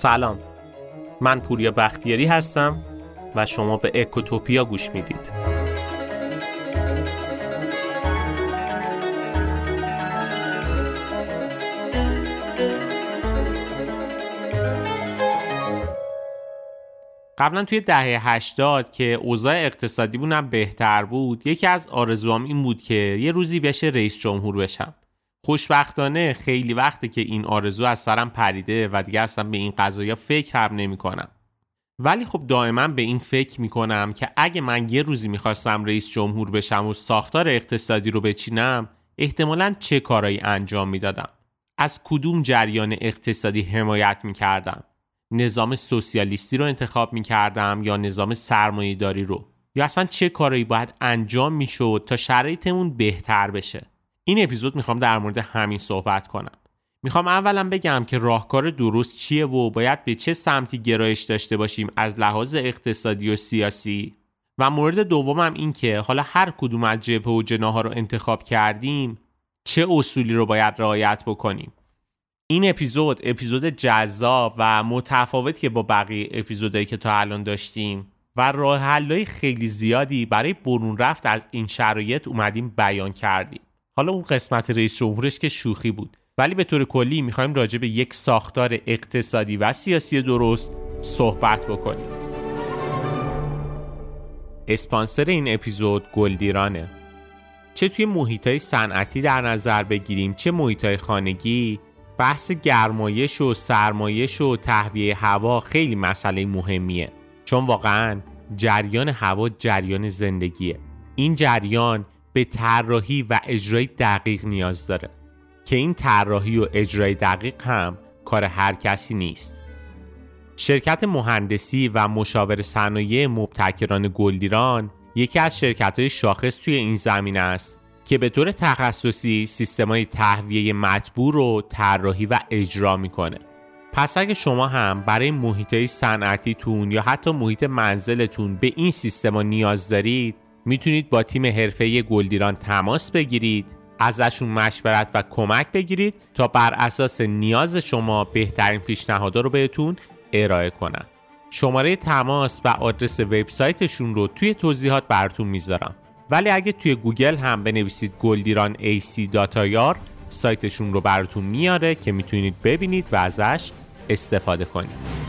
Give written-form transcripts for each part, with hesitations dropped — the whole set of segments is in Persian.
سلام، من پوریا بختیاری هستم و شما به اکوتوپیا گوش میدید. قبلا توی دهه 80 که اوضاع اقتصادی بونم بهتر بود، یکی از آرزوام این بود که یه روزی بشه رئیس جمهور بشم. خوشبختانه خیلی وقته که این آرزو از سرم پریده و دیگه اصلا به این قضایا فکر هم نمی کنم. ولی خب دائما به این فکر می کنم که اگه من یه روزی میخواستم رئیس جمهور بشم و ساختار اقتصادی رو بچینم، احتمالاً چه کارایی انجام میدادم؟ از کدوم جریان اقتصادی حمایت میکردم؟ نظام سوسیالیستی رو انتخاب میکردم یا نظام سرمایه‌داری رو؟ یا اصلا چه کارایی باید انجام میشد تا شرایطمون بهتر بشه؟ این اپیزود میخوام در مورد همین صحبت کنم. میخوام اولا بگم که راهکار درست چیه و باید به چه سمتی گرایش داشته باشیم از لحاظ اقتصادی و سیاسی، و مورد دومم این که حالا هر کدوم از جبهه و جناح رو انتخاب کردیم چه اصولی رو باید رعایت بکنیم. این اپیزود جذاب و متفاوت که با بقیه اپیزودایی که تا الان داشتیم و راه حل‌های خیلی زیادی برای برون رفت از این شرایط اومدیم بیان کردیم. حالا اون قسمت رئیس جمهورش که شوخی بود، ولی به طور کلی میخوایم راجع به یک ساختار اقتصادی و سیاسی درست صحبت بکنیم. اسپانسر این اپیزود گلدیرانه. چه توی محیطای صنعتی در نظر بگیریم چه محیطای خانگی، بحث گرمایش و سرمایش و تهویه هوا خیلی مسئله مهمیه، چون واقعاً جریان هوا جریان زندگیه. این جریان به طراحی و اجرای دقیق نیاز داره که این طراحی و اجرای دقیق هم کار هر کسی نیست. شرکت مهندسی و مشاور صنایع مبتکران گلدیران یکی از شرکت‌های شاخص توی این زمینه است که به طور تخصصی سیستم‌های تهویه مطبوع رو طراحی و اجرا می‌کنه. پس اگه شما هم برای محیط‌های صنعتیتون یا حتی محیط منزلتون به این سیستم‌ها نیاز دارید، میتونید با تیم حرفه‌ای گلدیران تماس بگیرید، ازشون مشورت و کمک بگیرید تا بر اساس نیاز شما بهترین پیشنهادا رو بهتون ارائه کنن. شماره تماس و آدرس وبسایتشون رو توی توضیحات براتون میذارم. ولی اگه توی گوگل هم بنویسید goldiranac.ir سایتشون رو براتون میاره که میتونید ببینید و ازش استفاده کنید.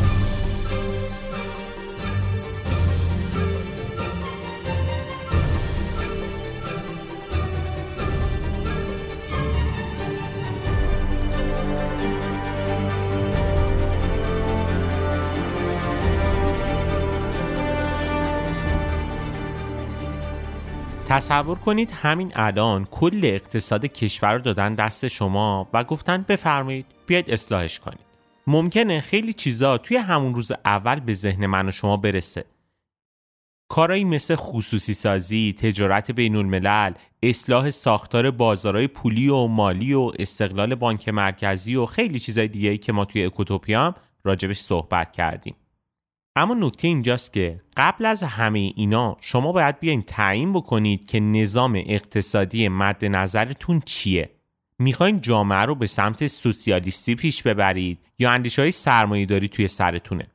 تصور کنید همین الان کل اقتصاد کشور رو دادن دست شما و گفتن بفرمایید بیاید اصلاحش کنید. ممکنه خیلی چیزا توی همون روز اول به ذهن من و شما برسه. کارایی مثل خصوصی سازی، تجارت بین الملل، اصلاح ساختار بازارهای پولی و مالی و استقلال بانک مرکزی و خیلی چیزای دیگه‌ای که ما توی اکوتوپیا هم راجبش صحبت کردیم. اما نکته اینجاست که قبل از همه اینا شما باید بیاین تعیین بکنید که نظام اقتصادی مد نظرتون چیه. میخواین جامعه رو به سمت سوسیالیستی پیش ببرید یا اندیشه‌های سرمایه‌داری توی سرتونه؟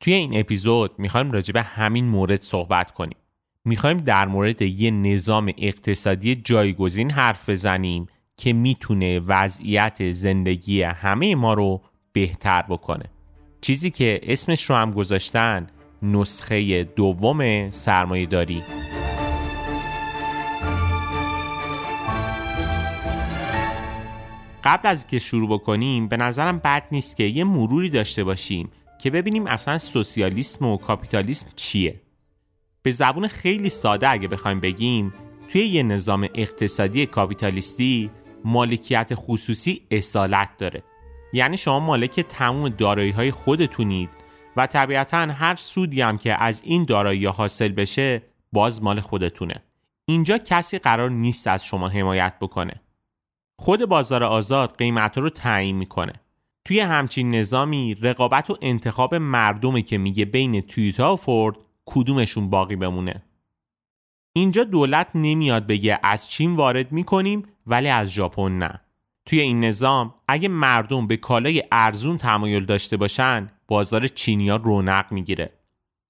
توی این اپیزود میخوایم راجع به همین مورد صحبت کنیم. میخوایم در مورد یه نظام اقتصادی جایگزین حرف بزنیم که میتونه وضعیت زندگی همه ما رو بهتر بکنه. چیزی که اسمش رو هم گذاشتن نسخه دوم سرمایه‌داری. قبل از که شروع بکنیم به نظرم بد نیست که یه مروری داشته باشیم که ببینیم اصلا سوسیالیسم و کاپیتالیسم چیه. به زبون خیلی ساده اگه بخوایم بگیم، توی یه نظام اقتصادی کاپیتالیستی مالکیت خصوصی اصالت داره. یعنی شما مالک تمام دارایی‌های خودتونید و طبیعتاً هر سودی هم که از این دارایی حاصل بشه باز مال خودتونه. اینجا کسی قرار نیست از شما حمایت بکنه. خود بازار آزاد قیمت‌ها رو تعیین می‌کنه. توی همچین نظامی رقابت و انتخاب مردمه که میگه بین تویوتا و فورد کدومشون باقی بمونه. اینجا دولت نمیاد بگه از چین وارد می‌کنیم ولی از ژاپن نه. توی این نظام اگه مردم به کالای ارزون تمایل داشته باشن، بازار چینی‌ها رونق میگیره.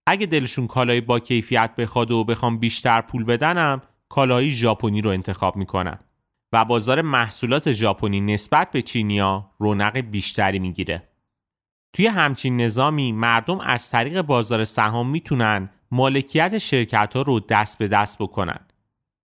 اگه دلشون کالای با کیفیت بخواد و بخوام بیشتر پول بدنم، کالای ژاپنی رو انتخاب میکنن و بازار محصولات ژاپنی نسبت به چینی‌ها رونق بیشتری میگیره. توی همچین نظامی مردم از طریق بازار سهام میتونن مالکیت شرکت‌ها رو دست به دست بکنن.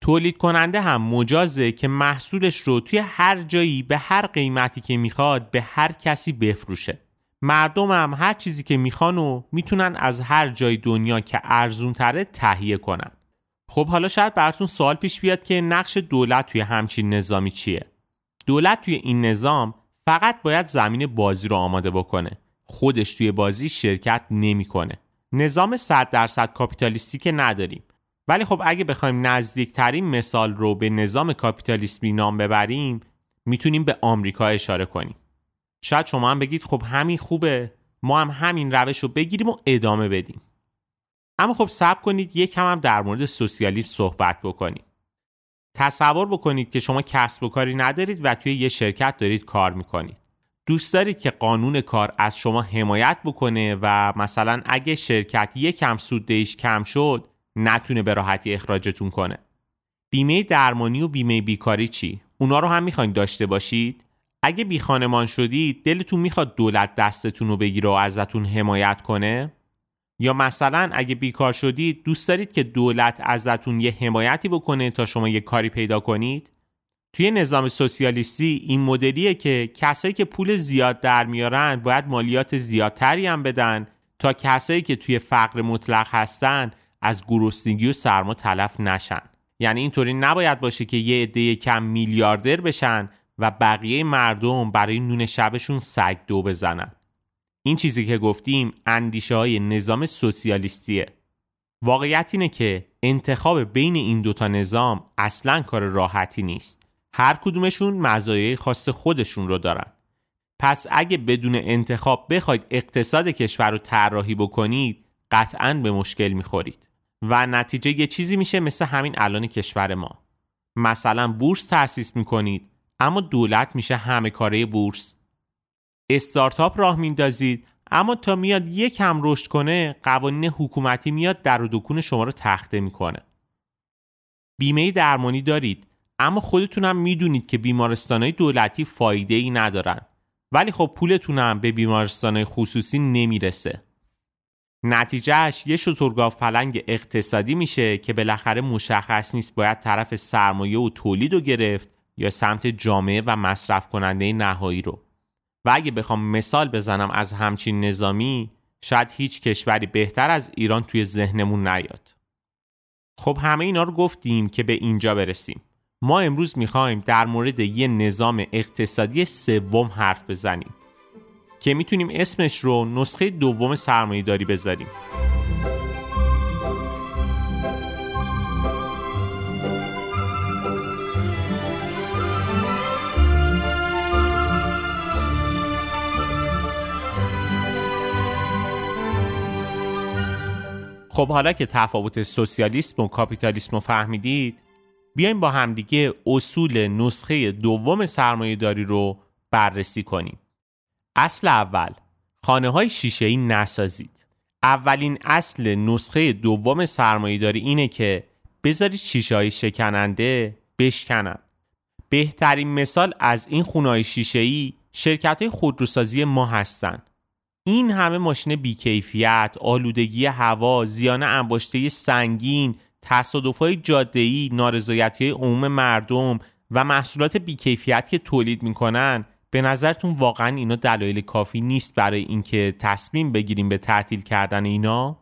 تولید کننده هم مجازه که محصولش رو توی هر جایی به هر قیمتی که میخواد به هر کسی بفروشه. مردم هم هر چیزی که میخوان و میتونن از هر جای دنیا که ارزون تره تهیه کنن. خب حالا شاید براتون سوال پیش بیاد که نقش دولت توی همچین نظامی چیه؟ دولت توی این نظام فقط باید زمین بازی رو آماده بکنه. خودش توی بازی شرکت نمیکنه. نظام 100% کاپیتالیستی که نداریم. ولی خب اگه بخوایم نزدیکترین مثال رو به نظام کاپیتالیسمی نام ببریم، میتونیم به آمریکا اشاره کنیم. شاید شما هم بگید خب همین خوبه، ما هم همین روش رو بگیریم و ادامه بدیم. اما خب صبر کنید، یکم هم در مورد سوسیالیسم صحبت بکنیم. تصور بکنید که شما کسب و کاری ندارید و توی یه شرکت دارید کار میکنید. دوست دارید که قانون کار از شما حمایت بکنه و مثلا اگه شرکت یکم سودش کم شد، نتونه به راحتی اخراجتون کنه. بیمه درمانی و بیمه بیکاری چی؟ اونا رو هم میخواین داشته باشید؟ اگه بی خانمان شدید، دلتون میخواد دولت دستتون رو بگیره و ازتون حمایت کنه؟ یا مثلا اگه بیکار شدید، دوست دارید که دولت ازتون یه حمایتی بکنه تا شما یه کاری پیدا کنید؟ توی نظام سوسیالیستی این مدلیه که کسایی که پول زیاد در میارن باید مالیات زیادتری هم بدن تا کسایی که توی فقر مطلق هستن از گرسنگی و سرما تلف نشن. یعنی اینطوری نباید باشه که یه عده کم میلیاردر بشن و بقیه مردم برای نون شبشون سگ دو بزنن. این چیزی که گفتیم اندیشه‌های نظام سوسیالیستیه. واقعیت اینه که انتخاب بین این دوتا نظام اصلاً کار راحتی نیست. هر کدومشون مزایای خاص خودشون رو دارن. پس اگه بدون انتخاب بخواید اقتصاد کشور رو طراحی بکنید، قطعاً به مشکل میخورید و نتیجه یه چیزی میشه مثل همین الان کشور ما. مثلا بورس تأسیس میکنید، اما دولت میشه همه کاره بورس. استارتاپ راه میندازید، اما تا میاد یکم رشد کنه، قوانین حکومتی میاد در و دکون شما رو تخته میکنه. بیمه درمانی دارید، اما خودتون هم میدونید که بیمارستانهای دولتی فایده ای ندارن، ولی خب پولتون هم به بیمارستانهای خصوصی نمیرسه. نتیجهش یه شترگاف پلنگ اقتصادی میشه که بالاخره مشخص نیست باید طرف سرمایه و تولید رو گرفت یا سمت جامعه و مصرف کننده نهایی رو. و اگه بخوام مثال بزنم از همچین نظامی، شاید هیچ کشوری بهتر از ایران توی ذهنمون نیاد. خب همه اینا رو گفتیم که به اینجا برسیم. ما امروز میخوایم در مورد یه نظام اقتصادی سوم حرف بزنیم که میتونیم اسمش رو نسخه دوم سرمایه‌داری بذاریم. خب حالا که تفاوت سوسیالیسم و کاپیتالیسم رو فهمیدید، بیایم با همدیگه اصول نسخه دوم سرمایه‌داری رو بررسی کنیم. اصل اول، خانه‌های شیشه‌ای نسازید. اولین اصل نسخه دوم سرمایه‌داری اینه که بذارید شیشه‌های شکننده بشکنن. بهترین مثال از این خونه‌های شیشه‌ای شرکت‌های خودروسازی ما هستن. این همه ماشین بیکیفیت، آلودگی هوا، زیان انباشته سنگین، تصادف‌های جاده‌ای، نارضایتی‌های عموم مردم و محصولات بیکیفیت که تولید می‌کنن، به نظرتون واقعا اینا دلایل کافی نیست برای اینکه تصمیم بگیریم به تعطیل کردن اینا؟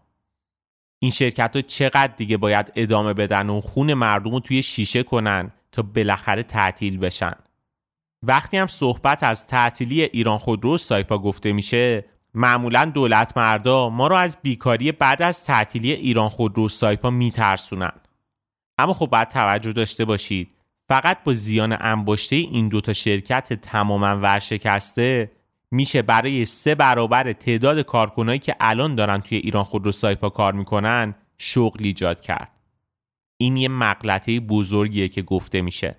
این شرکت‌ها چقدر دیگه باید ادامه بدن و خون مردم رو توی شیشه کنن تا بالاخره تعطیل بشن؟ وقتی هم صحبت از تعطیلی ایران خودرو و سایپا گفته میشه، معمولا دولت مردا ما رو از بیکاری بعد از تعطیلی ایران خودرو و سایپا میترسونن. اما خب باید توجه داشته باشید، فقط با زیان انباشته این دوتا شرکت تماماً ورشکسته میشه برای 3 برابر تعداد کارکنایی که الان دارن توی ایران خودرو سایپا کار میکنن شغل ایجاد کرد. این یه مغلطه بزرگیه که گفته میشه.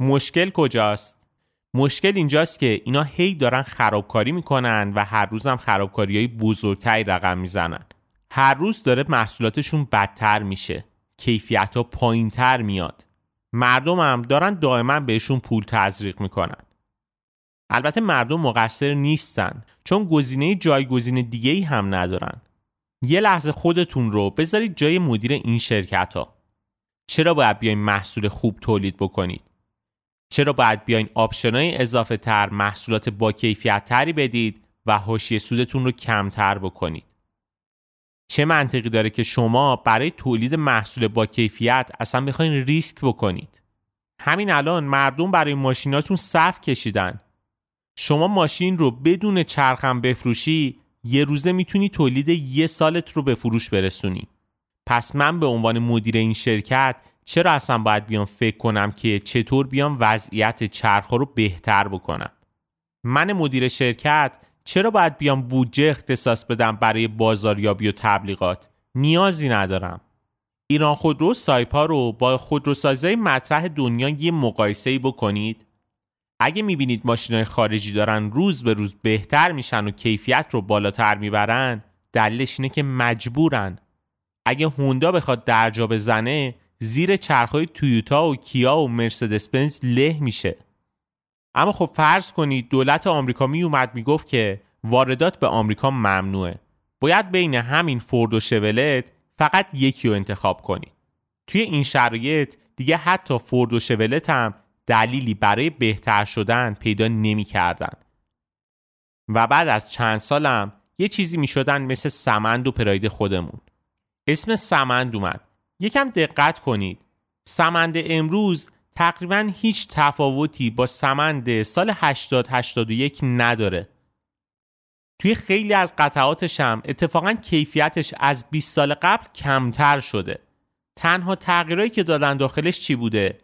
مشکل کجاست؟ مشکل اینجاست که اینا هی دارن خرابکاری میکنن و هر روزم خرابکاریای بزرگتری رقم میزنن. هر روز داره محصولاتشون بدتر میشه، کیفیت‌ها پایین‌تر میاد، مردم هم دارن دائما بهشون پول تزریق میکنن. البته مردم مقصر نیستن، چون گزینه جایگزین دیگه‌ای هم ندارن. یه لحظه خودتون رو بذارید جای مدیر این شرکت‌ها. چرا باید بیاین محصول خوب تولید بکنید؟ چرا باید بیاین آپشن‌های اضافه تر، محصولات با کیفیت تری بدید و حاشیه سودتون رو کمتر بکنید؟ چه منطقی داره که شما برای تولید محصول با کیفیت اصلا بخواین ریسک بکنید؟ همین الان مردم برای ماشیناتون صف کشیدن. شما ماشین رو بدون چرخم بفروشی، یه روزه میتونی تولید یه سالت رو به فروش برسونی. پس من به عنوان مدیر این شرکت چرا اصلا باید بیام فکر کنم که چطور بیام وضعیت چرخ‌ها رو بهتر بکنم؟ من مدیر شرکت چرا باید بیام بودجه اختصاص بدم برای بازاریابی و تبلیغات؟ نیازی ندارم. ایران خودرو سایپا رو با خودروسازهای مطرح دنیا یه مقایسه‌ای بکنید. اگه میبینید ماشینای خارجی دارن روز به روز بهتر میشن و کیفیت رو بالاتر میبرن، دلیلش اینه که مجبورن. اگه هوندا بخواد درجا بزنه، زیر چرخهای تویوتا و کیا و مرسدس بنز له میشه. اما خب فرض کنید دولت آمریکا میومد میگفت که واردات به آمریکا ممنوعه. باید بین همین فورد و شورولت فقط یکی رو انتخاب کنید. توی این شرایط دیگه حتی فورد و شورولت هم دلیلی برای بهتر شدن پیدا نمی‌کردن. و بعد از چند سالم یه چیزی می‌شدن مثل سمند و پراید خودمون. اسم سمند اومد. یکم دقت کنید. سمند امروز تقریباً هیچ تفاوتی با سمند سال 80-81 نداره. توی خیلی از قطعاتش هم اتفاقاً کیفیتش از 20 سال قبل کمتر شده. تنها تغییرایی که دادن داخلش چی بوده؟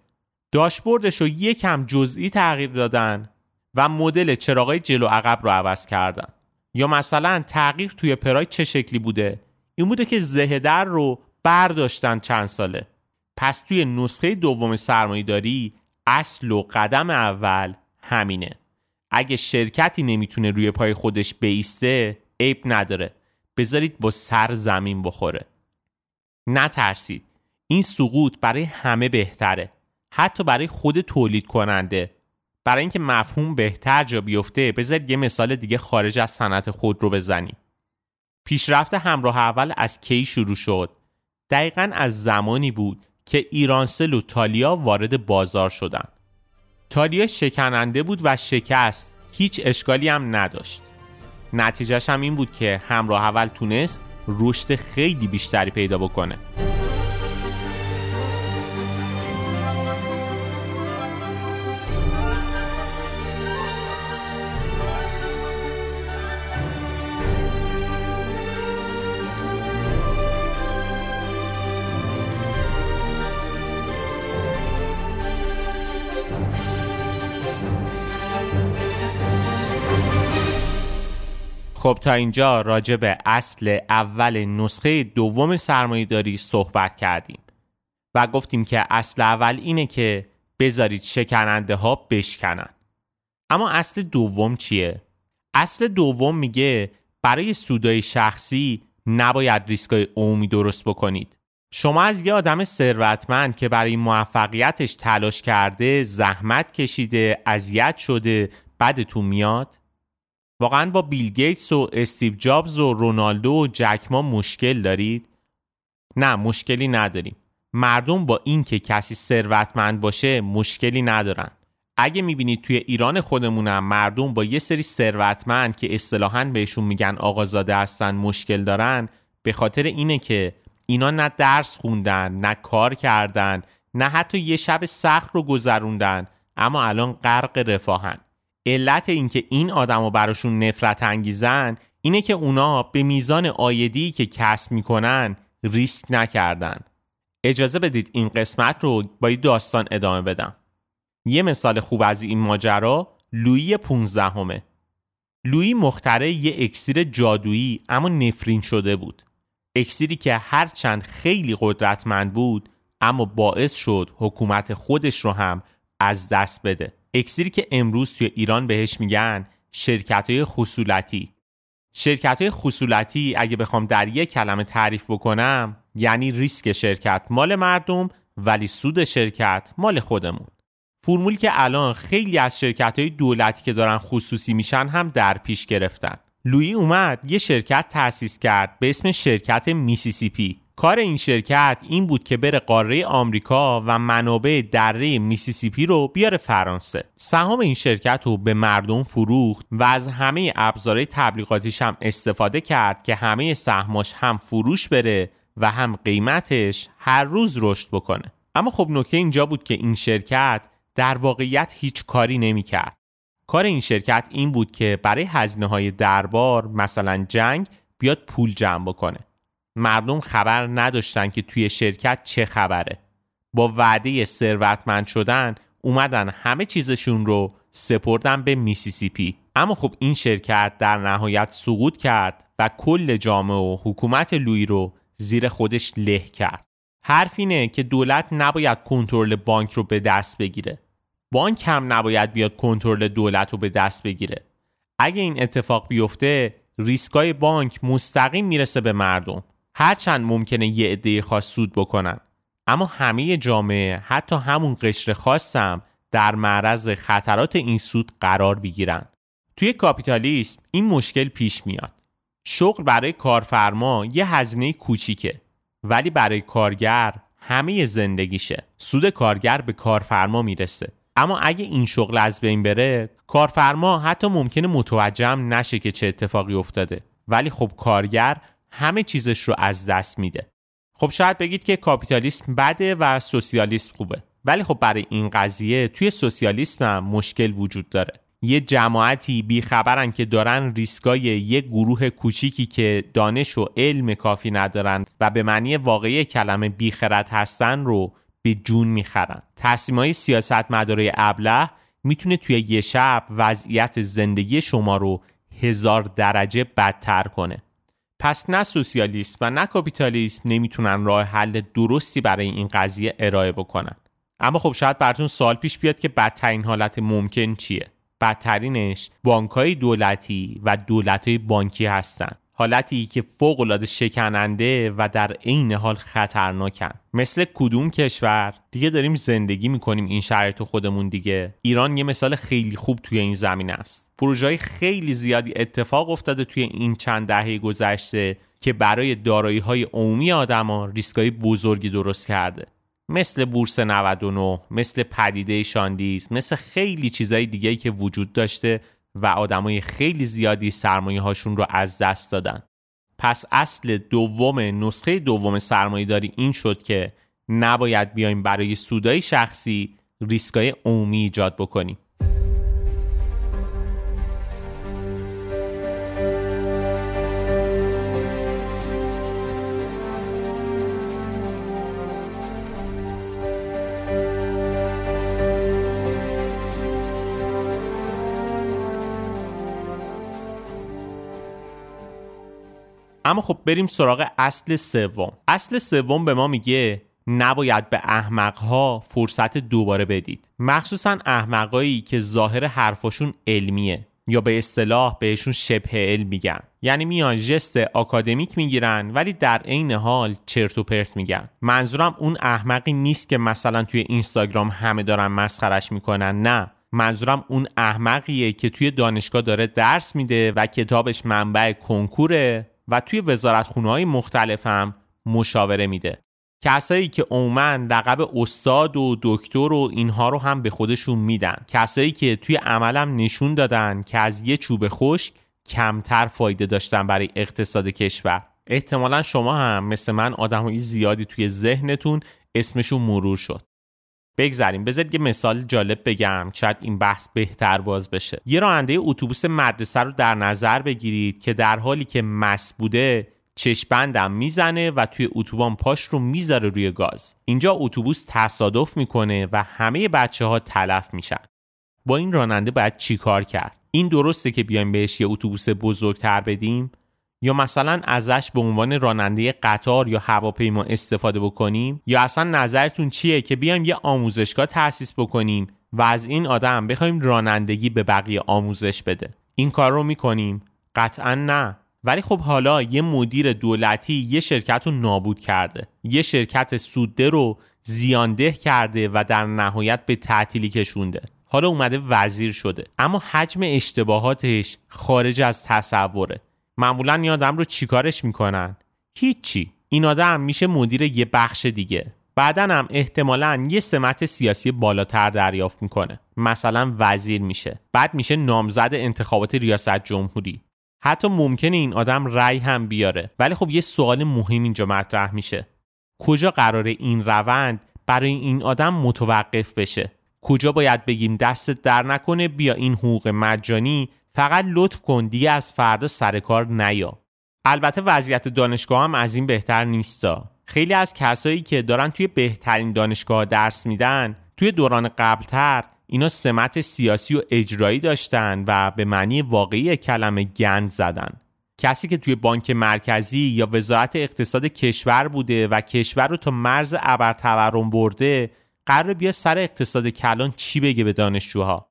داشبوردش رو یکم جزئی تغییر دادن و مدل چراغای جلو عقب رو عوض کردن. یا مثلا تغییر توی پراید چه شکلی بوده؟ این بوده که زه در رو برداشتن چند ساله. پس توی نسخه دوم سرمایه‌داری اصل و قدم اول همینه. اگه شرکتی نمیتونه روی پای خودش بایسته، عیب نداره، بذارید با سر زمین بخوره. نترسید، این سقوط برای همه بهتره، حتی برای خود تولید کننده. برای اینکه مفهوم بهتر جا بیفته، بذارید یه مثال دیگه خارج از صنعت خود رو بزنیم. پیشرفت همراه اول از کی شروع شد؟ دقیقاً از زمانی بود که ایرانسل و تالیا وارد بازار شدن. تالیا شکننده بود و شکست، هیچ اشکالی هم نداشت. نتیجهش هم این بود که همراه اول تونست رشد خیلی بیشتری پیدا بکنه. خب تا اینجا راجع به اصل اول نسخه دوم سرمایه‌داری صحبت کردیم و گفتیم که اصل اول اینه که بذارید شکننده ها بشکنن. اما اصل دوم چیه؟ اصل دوم میگه برای سودای شخصی نباید ریسکای عمومی درست بکنید. شما از یه آدم ثروتمند که برای موفقیتش تلاش کرده، زحمت کشیده، اذیت شده، بدتون میاد؟ واقعا با بیل گیتس و استیو جابز و رونالدو و جک ما مشکل دارید؟ نه، مشکلی نداریم. مردم با این که کسی ثروتمند باشه مشکلی ندارن. اگه میبینید توی ایران خودمونم مردم با یه سری ثروتمند که اصطلاحاً بهشون میگن آقازاده هستن مشکل دارن، به خاطر اینه که اینا نه درس خوندن، نه کار کردن، نه حتی یه شب سخت رو گذروندن، اما الان غرق رفاهن. علت این که این آدمو براشون نفرت انگیزن اینه که اونا به میزان عایدی که کسب میکنن ریسک نکردن. اجازه بدید این قسمت رو با یه داستان ادامه بدم. یه مثال خوب از این ماجرا لویی 15مه. لویی مخترع یه اکسیر جادویی اما نفرین شده بود. اکسیری که هرچند خیلی قدرتمند بود اما باعث شد حکومت خودش رو هم از دست بده. اکسیری که امروز توی ایران بهش میگن شرکت‌های خصولتی. شرکت‌های خصولتی اگه بخوام در یک کلمه تعریف بکنم یعنی ریسک شرکت مال مردم ولی سود شرکت مال خودمون. فرمولی که الان خیلی از شرکت‌های دولتی که دارن خصوصی میشن هم در پیش گرفتن. لویی اومد یه شرکت تأسیس کرد به اسم شرکت میسیسیپی. کار این شرکت این بود که بره قاره آمریکا و منابع دره میسیسیپی رو بیاره فرانسه. سهام این شرکت رو به مردم فروخت و از همه ابزارهای تبلیغاتیش هم استفاده کرد که همه سهماش هم فروش بره و هم قیمتش هر روز رشد بکنه. اما خب نکته اینجا بود که این شرکت در واقعیت هیچ کاری نمی کرد. کار این شرکت این بود که برای هزینه‌های دربار مثلا جنگ بیاد پول جمع بکنه. مردم خبر نداشتن که توی شرکت چه خبره. با وعده ثروتمند شدن اومدن همه چیزشون رو سپردن به میسیسیپی. اما خب این شرکت در نهایت سقوط کرد و کل جامعه و حکومت لویی رو زیر خودش له کرد. حرف اینه که دولت نباید کنترل بانک رو به دست بگیره. بانک هم نباید بیاد کنترل دولت رو به دست بگیره. اگه این اتفاق بیفته ریسکای بانک مستقیم میرسه به مردم. هرچند ممکنه یه عده خاص سود بکنن اما همه جامعه حتی همون قشر خاص هم در معرض خطرات این سود قرار بگیرن. توی کاپیتالیسم این مشکل پیش میاد. شغل برای کارفرما یه هزینه کوچیکه ولی برای کارگر همه زندگیشه. سود کارگر به کارفرما میرسه. اما اگه این شغل از بین بره کارفرما حتی ممکنه متوجه نشه که چه اتفاقی افتاده ولی خب کارگر همه چیزش رو از دست میده. خب شاید بگید که کاپیتالیسم بده و سوسیالیسم خوبه. ولی خب برای این قضیه توی سوسیالیسم هم مشکل وجود داره. یه جماعتی بیخبرن که دارن ریسکای یه گروه کوچیکی که دانش و علم کافی ندارن و به معنی واقعی کلمه بیخرد هستن رو به جون میخرن. تصمیمای سیاستمدارای ابله میتونه توی یه شب وضعیت زندگی شما رو 1000 درجه بدتر کنه. پس نه سوسیالیسم و نه کاپیتالیسم نمیتونن راه حل درستی برای این قضیه ارائه بکنن. اما خب شاید براتون سوال پیش بیاد که بدترین حالت ممکن چیه؟ بدترینش بانک‌های دولتی و دولت‌های بانکی هستن. حالتی که فوق‌العاده شکننده و در عین حال خطرناکن. مثل کدوم کشور؟ دیگه داریم زندگی میکنیم این شرایط خودمون دیگه. ایران یه مثال خیلی خوب توی این زمینه است. پروژه‌های خیلی زیادی اتفاق افتاده توی این چند دهه گذشته که برای دارایی‌های عمومی آدما ریسک‌های بزرگی درست کرده. مثل بورس 99، مثل پدیده شاندیز، مثل خیلی چیزای دیگه‌ای که وجود داشته و آدمای خیلی زیادی سرمایه هاشون رو از دست دادن. پس اصل دوم نسخه دوم سرمایه داری این شد که نباید بیایم برای سودای شخصی ریسکای عمومی ایجاد بکنیم. اما خب بریم سراغ اصل سوم. اصل سوم به ما میگه نباید به احمقها فرصت دوباره بدید. مخصوصا احمقایی که ظاهر حرفاشون علمیه یا به اصطلاح بهشون شبه علم میگن. یعنی میان ژست آکادمیک میگیرن ولی در عین حال چرت و پرت میگن. منظورم اون احمقی نیست که مثلا توی اینستاگرام همه دارن مسخرش میکنن. نه، منظورم اون احمقیه که توی دانشگاه داره درس میده و کتابش منبع کنکوره و توی وزارتخونه‌های مختلف هم مشاوره میده. کسایی که عموماً لقب استاد و دکتر و اینها رو هم به خودشون میدن. کسایی که توی عملم نشون دادن که از یه چوب خشک کمتر فایده داشتن برای اقتصاد کشور. احتمالاً شما هم مثل من آدم‌های زیادی توی ذهنتون اسمشون مرور شد. بگذاریم بذارید یه مثال جالب بگم شاید این بحث بهتر باز بشه. یه راننده اتوبوس مدرسه رو در نظر بگیرید که در حالی که مست بوده چشم‌بندم میزنه و توی اتوبان پاش رو میذاره روی گاز. اینجا اتوبوس تصادف میکنه و همه بچه‌ها تلف میشن. با این راننده باید چیکار کرد؟ این درسته که بیایم بهش یه اتوبوس بزرگتر بدیم یا مثلا ازش به عنوان راننده قطار یا هواپیما استفاده بکنیم؟ یا اصلا نظرتون چیه که بیایم یه آموزشگاه تأسیس بکنیم و از این آدم بخوایم رانندگی به بقیه آموزش بده. این کار رو میکنیم؟ قطعا نه. ولی خب حالا یه مدیر دولتی یه شرکت رو نابود کرده، یه شرکت سودده رو زیانده کرده و در نهایت به تعطیلی کشونده. حالا اومده وزیر شده، اما حجم اشتباهاتش خارج از تصوره. معمولاً این آدم رو چیکارش میکنن؟ هیچی. این آدم میشه مدیر یه بخش دیگه، بعدن هم احتمالاً یه سمت سیاسی بالاتر دریافت میکنه، مثلا وزیر میشه، بعد میشه نامزد انتخابات ریاست جمهوری، حتی ممکنه این آدم رأی هم بیاره. ولی خب یه سوال مهم اینجا مطرح میشه، کجا قراره این روند برای این آدم متوقف بشه؟ کجا باید بگیم دستت در نکنه، بیا این حقوق مجانی فقط لطف کن، دیگه از فردا سر کار نیا. البته وضعیت دانشگاه هم از این بهتر نیستا. خیلی از کسایی که دارن توی بهترین دانشگاه درس میدن، توی دوران قبلتر اینا سمت سیاسی و اجرایی داشتن و به معنی واقعی کلمه گند زدن. کسی که توی بانک مرکزی یا وزارت اقتصاد کشور بوده و کشور رو تا مرز ابرتورم برده، قراره بیا سر اقتصاد کلان چی بگه به دانشجوها؟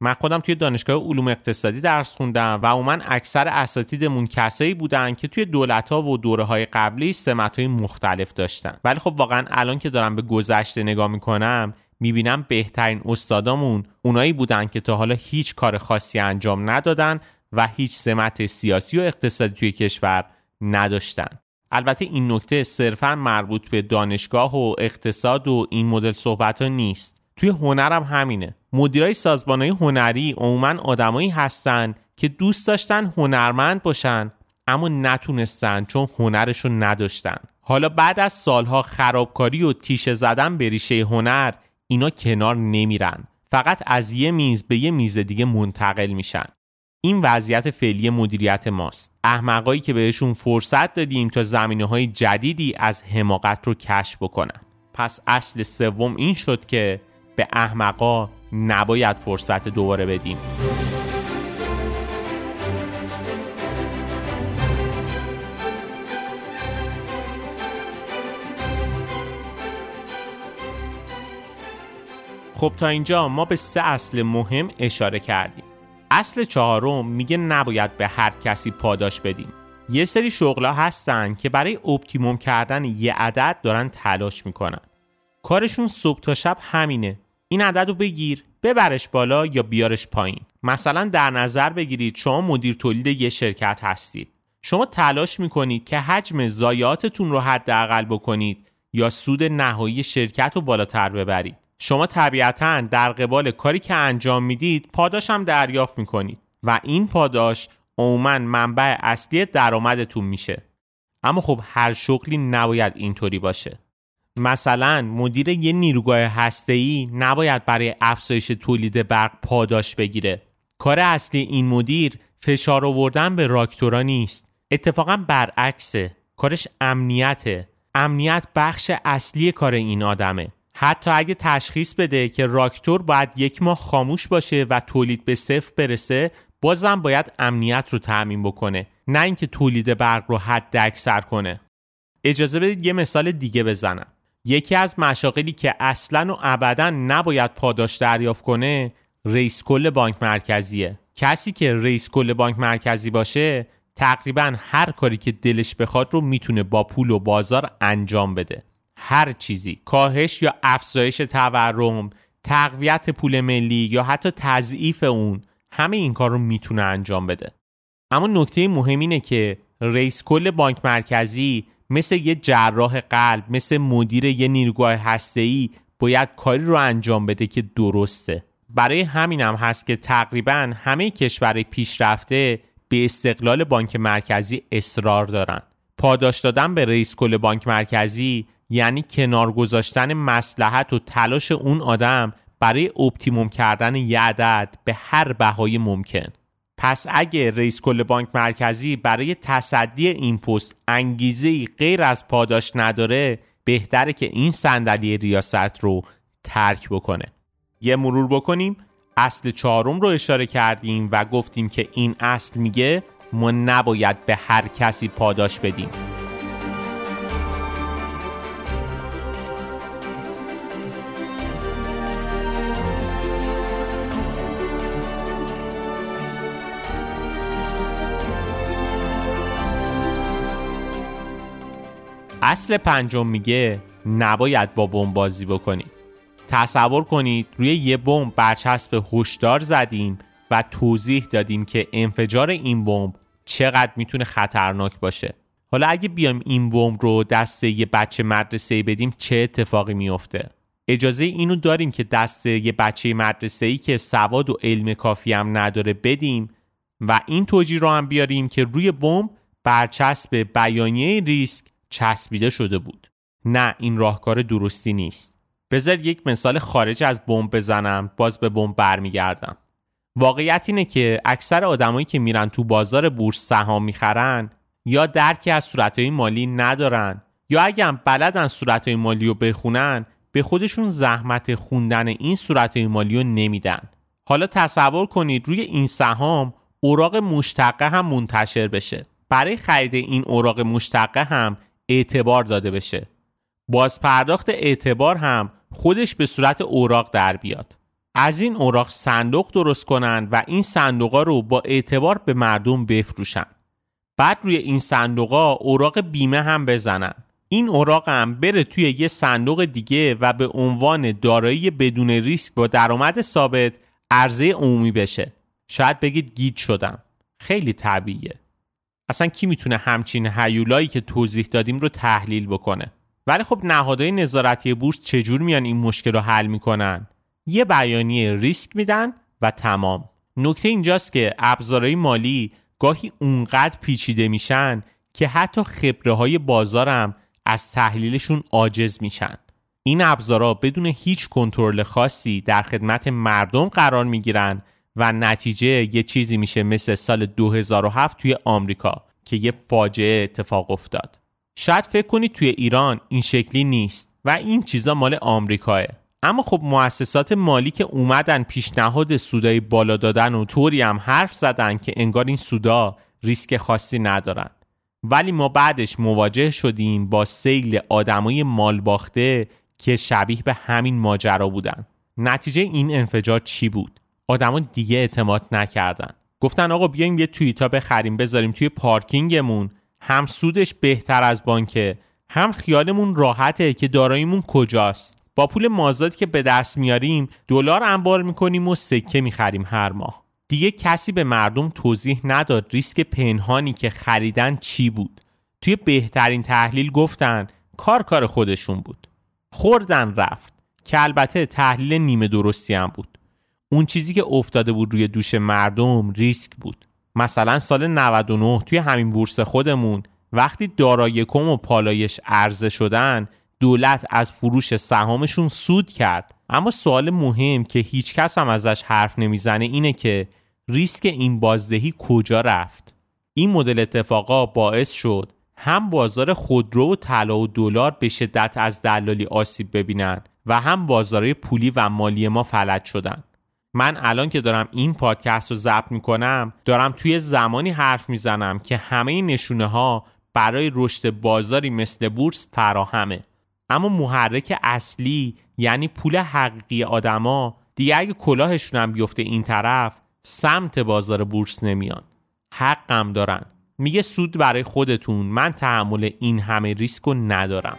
من خودم توی دانشگاه علوم اقتصادی درس خوندم و عموماً اکثر اساتیدمون کسایی بودن که توی دولت‌ها و دوره‌های قبلی سمت‌های مختلف داشتن. ولی خب واقعاً الان که دارم به گذشته نگاه می‌کنم، می‌بینم بهترین استادامون اونایی بودن که تا حالا هیچ کار خاصی انجام ندادن و هیچ سمت سیاسی و اقتصادی توی کشور نداشتن. البته این نکته صرفاً مربوط به دانشگاه و اقتصاد و این مدل صحبت‌ها نیست. توی هنرم همینه. مدیرای سازمان‌های هنری عموماً آدمایی هستن که دوست داشتن هنرمند باشن اما نتونستن چون هنرشو نداشتن. حالا بعد از سالها خرابکاری و تیشه زدن به ریشه هنر، اینا کنار نمیرن، فقط از یه میز به یه میز دیگه منتقل میشن. این وضعیت فعلی مدیریت ماست، احمقایی که بهشون فرصت دادیم تا زمینه‌های جدیدی از حماقت رو کشف بکنن. پس اصل سوم این شد که به احمقا نباید فرصت دوباره بدیم. خب تا اینجا ما به 3 اصل مهم اشاره کردیم. اصل 4 میگه نباید به هر کسی پاداش بدیم. یه سری شغلا هستن که برای اپتیموم کردن یه عدد دارن تلاش میکنن، کارشون صبح تا شب همینه، این عدد رو بگیر، ببرش بالا یا بیارش پایین. مثلا در نظر بگیرید شما مدیر تولید یه شرکت هستید. شما تلاش میکنید که حجم ضایعاتتون رو حداقل بکنید یا سود نهایی شرکت رو بالاتر ببرید. شما طبیعتاً در قبال کاری که انجام میدید پاداش هم دریافت میکنید و این پاداش عموماً منبع اصلی درآمدتون میشه. اما خب هر شغلی نباید اینطوری باشه. مثلا مدیر یه نیروگاه هسته‌ای نباید برای افزایش تولید برق پاداش بگیره. کار اصلی این مدیر فشار آوردن به راکتورا نیست، اتفاقا برعکسه، کارش امنیته. امنیت بخش اصلی کار این آدمه. حتی اگه تشخیص بده که راکتور باید 1 ماه خاموش باشه و تولید به 0 برسه، بازم باید امنیت رو تضمین بکنه، نه اینکه تولید برق رو حداکثر کنه. اجازه بدید یه مثال دیگه بزنم. یکی از مشاغلی که اصلاً و ابداً نباید پاداش دریافت کنه، رئیس کل بانک مرکزیه. کسی که رئیس کل بانک مرکزی باشه، تقریباً هر کاری که دلش بخواد رو میتونه با پول و بازار انجام بده. هر چیزی، کاهش یا افزایش تورم، تقویت پول ملی یا حتی تضعیف اون، همه این کار رو میتونه انجام بده. اما نکته مهم اینه که رئیس کل بانک مرکزی مثل یه جراح قلب، مثل مدیر یه نیروگاه هسته‌ای باید کاری رو انجام بده که درسته. برای همینم هست که تقریباً همه کشورهای پیشرفته به استقلال بانک مرکزی اصرار دارن. پاداش دادن به رئیس کل بانک مرکزی یعنی کنار گذاشتن مصلحت و تلاش اون آدم برای اپتیموم کردن یه عدد به هر بهای ممکن. پس اگه رئیس کل بانک مرکزی برای تصدی این پست انگیزه‌ای غیر از پاداش نداره، بهتره که این صندلی ریاست رو ترک بکنه. یه مرور بکنیم. اصل 4 رو اشاره کردیم و گفتیم که این اصل میگه ما نباید به هر کسی پاداش بدیم. فصل پنجم میگه نباید با بمب بازی بکنید. تصور کنید روی یه بمب برچسب هشدار زدیم و توضیح دادیم که انفجار این بمب چقدر میتونه خطرناک باشه. حالا اگه بیایم این بمب رو دست یه بچه مدرسه‌ای بدیم چه اتفاقی میفته؟ اجازه اینو داریم که دست یه بچه مدرسه‌ای که سواد و علم کافی هم نداره بدیم و این توجیه رو هم بیاریم که روی بمب برچسب بیانیه ریسک چسبیده شده بود؟ نه، این راهکار درستی نیست. بذار یک مثال خارج از بمب بزنم، باز به بمب برمیگردم. واقعیت اینه که اکثر آدمایی که میرن تو بازار بورس سهام میخرن یا درکی از صورتهای مالی ندارن، یا اگه هم بلدن صورتهای مالی رو بخونن به خودشون زحمت خوندن این صورتهای مالی رو نمیدن. حالا تصور کنید روی این سهام اوراق مشتقه هم منتشر بشه، برای خرید این اوراق مشتقه هم اعتبار داده بشه، باز پرداخت اعتبار هم خودش به صورت اوراق در بیاد، از این اوراق صندوق درست کنن و این صندوقا رو با اعتبار به مردم بفروشن، بعد روی این صندوقا اوراق بیمه هم بزنن، این اوراق هم بره توی یه صندوق دیگه و به عنوان دارایی بدون ریسک با درآمد ثابت عرضه عمومی بشه. شاید بگید گیج شدم، خیلی طبیعیه، اصلا کی میتونه همچین هیولایی که توضیح دادیم رو تحلیل بکنه؟ ولی خب نهادهای نظارتی بورس چجور میان این مشکل رو حل میکنن؟ یه بیانیه ریسک میدن و تمام. نکته اینجاست که ابزارهای مالی گاهی اونقدر پیچیده میشن که حتی خبره های بازارم از تحلیلشون عاجز میشن. این ابزارها بدون هیچ کنترل خاصی در خدمت مردم قرار میگیرن و نتیجه یه چیزی میشه مثل سال 2007 توی آمریکا که یه فاجعه اتفاق افتاد. شاید فکر کنید توی ایران این شکلی نیست و این چیزا مال آمریکاه، اما خب مؤسسات مالی که اومدن پیشنهاد سودای بالا دادن و طوری هم حرف زدن که انگار این سودا ریسک خاصی ندارن، ولی ما بعدش مواجه شدیم با سیل آدمای مال باخته که شبیه به همین ماجرا بودن. نتیجه این انفجار چی بود؟ آدما دیگه اعتماد نکردن، گفتن آقا بیایم یه تویوتا بخریم بذاریم توی پارکینگمون، هم سودش بهتر از بانکه، هم خیالمون راحته که داراییمون کجاست، با پول مازاد که به دست میاریم دلار انبار میکنیم و سکه میخریم هر ماه. دیگه کسی به مردم توضیح نداد ریسک پنهانی که خریدن چی بود. توی بهترین تحلیل گفتن کار خودشون بود، خوردن رفت، که البته تحلیل نیمه درستی هم بود. اون چیزی که افتاده بود روی دوش مردم ریسک بود. مثلا سال 99 توی همین بورس خودمون وقتی دارایی کم و پالایش عرضه شدن دولت از فروش سهامشون سود کرد، اما سوال مهم که هیچ کس هم ازش حرف نمیزنه اینه که ریسک این بازدهی کجا رفت؟ این مدل اتفاقا باعث شد هم بازار خودرو و طلا و دلار به شدت از دلالی آسیب ببینن و هم بازارهای پولی و مالی ما فلج شدن. من الان که دارم این پادکست رو ضبط میکنم دارم توی زمانی حرف میزنم که همه نشونه ها برای رشد بازاری مثل بورس فراهمه، اما محرک اصلی یعنی پول حقیقی آدما دیگه اگه کلاهشون هم بیفته این طرف سمت بازار بورس نمیان. حقم دارن، میگه سود برای خودتون، من تحمل این همه ریسک رو ندارم.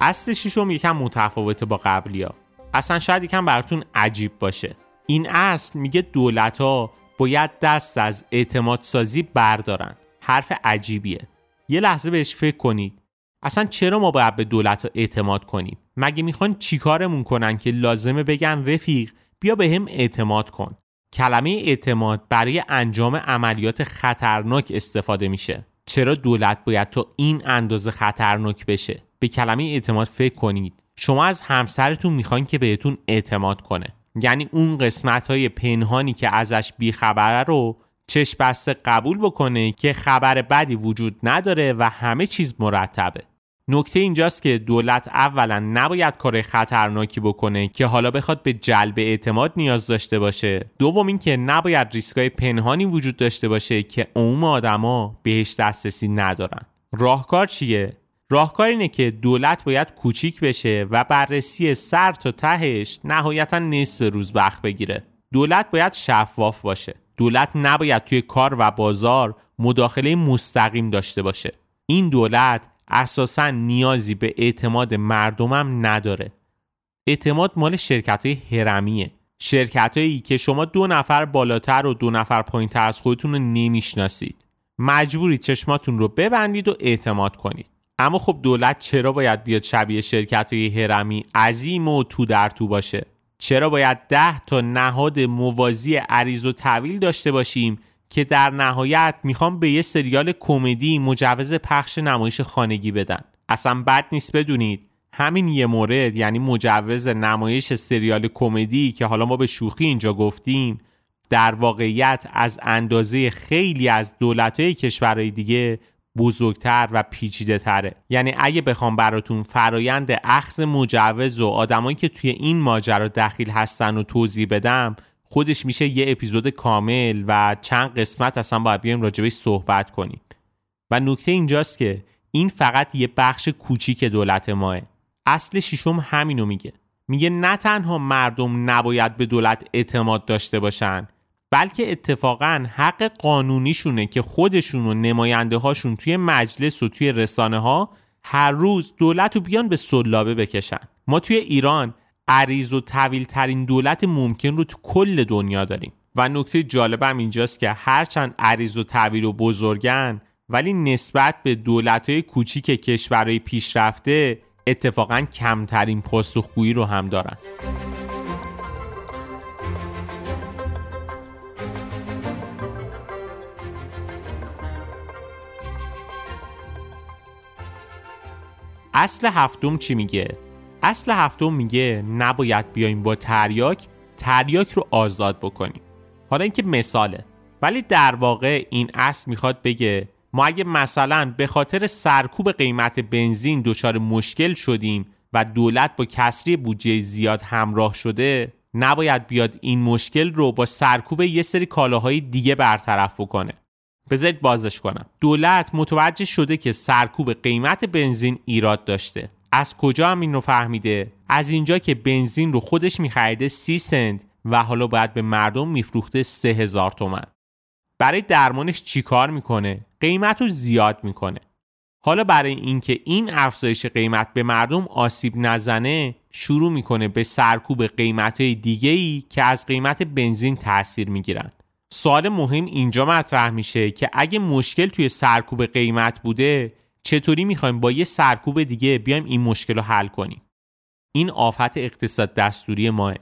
اصل ششم یکم متفاوته با قبلیا، اصلا شاید یکم براتون عجیب باشه. این اصل میگه دولت‌ها باید دست از اعتمادسازی بردارن. حرف عجیبیه، یه لحظه بهش فکر کنید. اصلا چرا ما باید به دولت‌ها اعتماد کنیم؟ مگه میخوان چیکارمون کنن که لازمه بگن رفیق بیا به هم اعتماد کن؟ کلمه اعتماد برای انجام عملیات خطرناک استفاده میشه. چرا دولت باید تا این اندازه خطرناک بشه؟ به کلمه اعتماد فکر کنید. شما از همسرتون میخواین که بهتون اعتماد کنه، یعنی اون قسمت‌های پنهانی که ازش بی‌خبره رو چشم بسته قبول بکنه که خبر بدی وجود نداره و همه چیز مرتبه. نکته اینجاست که دولت اولا نباید کار خطرناکی بکنه که حالا بخواد به جلب اعتماد نیاز داشته باشه. دوم این که نباید ریسک‌های پنهانی وجود داشته باشه که عموم آدما بهش دسترسی ندارن. راهکار چیه؟ راهکار اینه که دولت باید کوچیک بشه و بررسی سر تا تهش نهایتا نصف روز وقت بگیره. دولت باید شفاف باشه. دولت نباید توی کار و بازار مداخله مستقیم داشته باشه. این دولت اساساً نیازی به اعتماد مردمم نداره. اعتماد مال شرکت‌های هرمیه. شرکت‌هایی که شما 2 نفر بالاتر و 2 نفر پایین‌تر از خودتون رو نمی‌شناسید. مجبورید چشماتون رو ببندید و اعتماد کنید. اما خب دولت چرا باید بیاد شبیه شرکت‌های هرمی عظیم و تو در تو باشه؟ چرا باید 10 تا نهاد موازی عریض و طویل داشته باشیم که در نهایت میخوام به یه سریال کمدی مجوز پخش نمایش خانگی بدن؟ اصلا بد نیست بدونید همین یه مورد، یعنی مجوز نمایش سریال کمدی که حالا ما به شوخی اینجا گفتیم، در واقعیت از اندازه خیلی از دولت‌های کشورهای دیگه بزرگتر و پیچیده تره. یعنی اگه بخوام براتون فرایند اخذ مجوز و آدمایی که توی این ماجرا دخیل هستن و توضیح بدم، خودش میشه یه اپیزود کامل و چند قسمت اصلا باید بیایم راجبش صحبت کنیم. و نکته اینجاست که این فقط یه بخش کوچیک دولت ماه. اصل 6 همینو میگه. میگه نه تنها مردم نباید به دولت اعتماد داشته باشن، بلکه اتفاقاً حق قانونیشونه که خودشون و نماینده هاشون توی مجلس و توی رسانه ها هر روز دولت رو بیان به سلابه بکشن. ما توی ایران عریض و طویل ترین دولت ممکن رو تو کل دنیا داریم و نکته جالبم اینجاست که هرچند عریض و طویل و بزرگن، ولی نسبت به دولت‌های کوچیک کشورهای پیشرفته اتفاقاً کمترین پاسخگویی رو هم دارن. اصل 7 چی میگه؟ اصل 7 میگه نباید بیایم با تریاک رو آزاد بکنیم. حالا این که مثاله، ولی در واقع این اصل میخواد بگه ما اگه مثلا به خاطر سرکوب قیمت بنزین دچار مشکل شدیم و دولت با کسری بودجه زیاد همراه شده، نباید بیاد این مشکل رو با سرکوب یه سری کالاهای دیگه برطرف بکنه. بذارید بازش کنم. دولت متوجه شده که سرکوب قیمت بنزین ایراد داشته. از کجا هم این رو فهمیده؟ از اینجا که بنزین رو خودش می‌خریده 30 سنت و حالا باید به مردم میفروخته 3000 تومان. برای درمانش چیکار میکنه؟ قیمت رو زیاد میکنه. حالا برای اینکه این افزایش قیمت به مردم آسیب نزنه، شروع میکنه به سرکوب قیمت‌های دیگه‌ای که از قیمت بنزین تأثیر میگیرن. سوال مهم اینجا مطرح میشه که اگه مشکل توی سرکوب قیمت بوده، چطوری میخوایم با یه سرکوب دیگه بیایم این مشکل رو حل کنیم؟ این آفت اقتصاد دستوری ماه،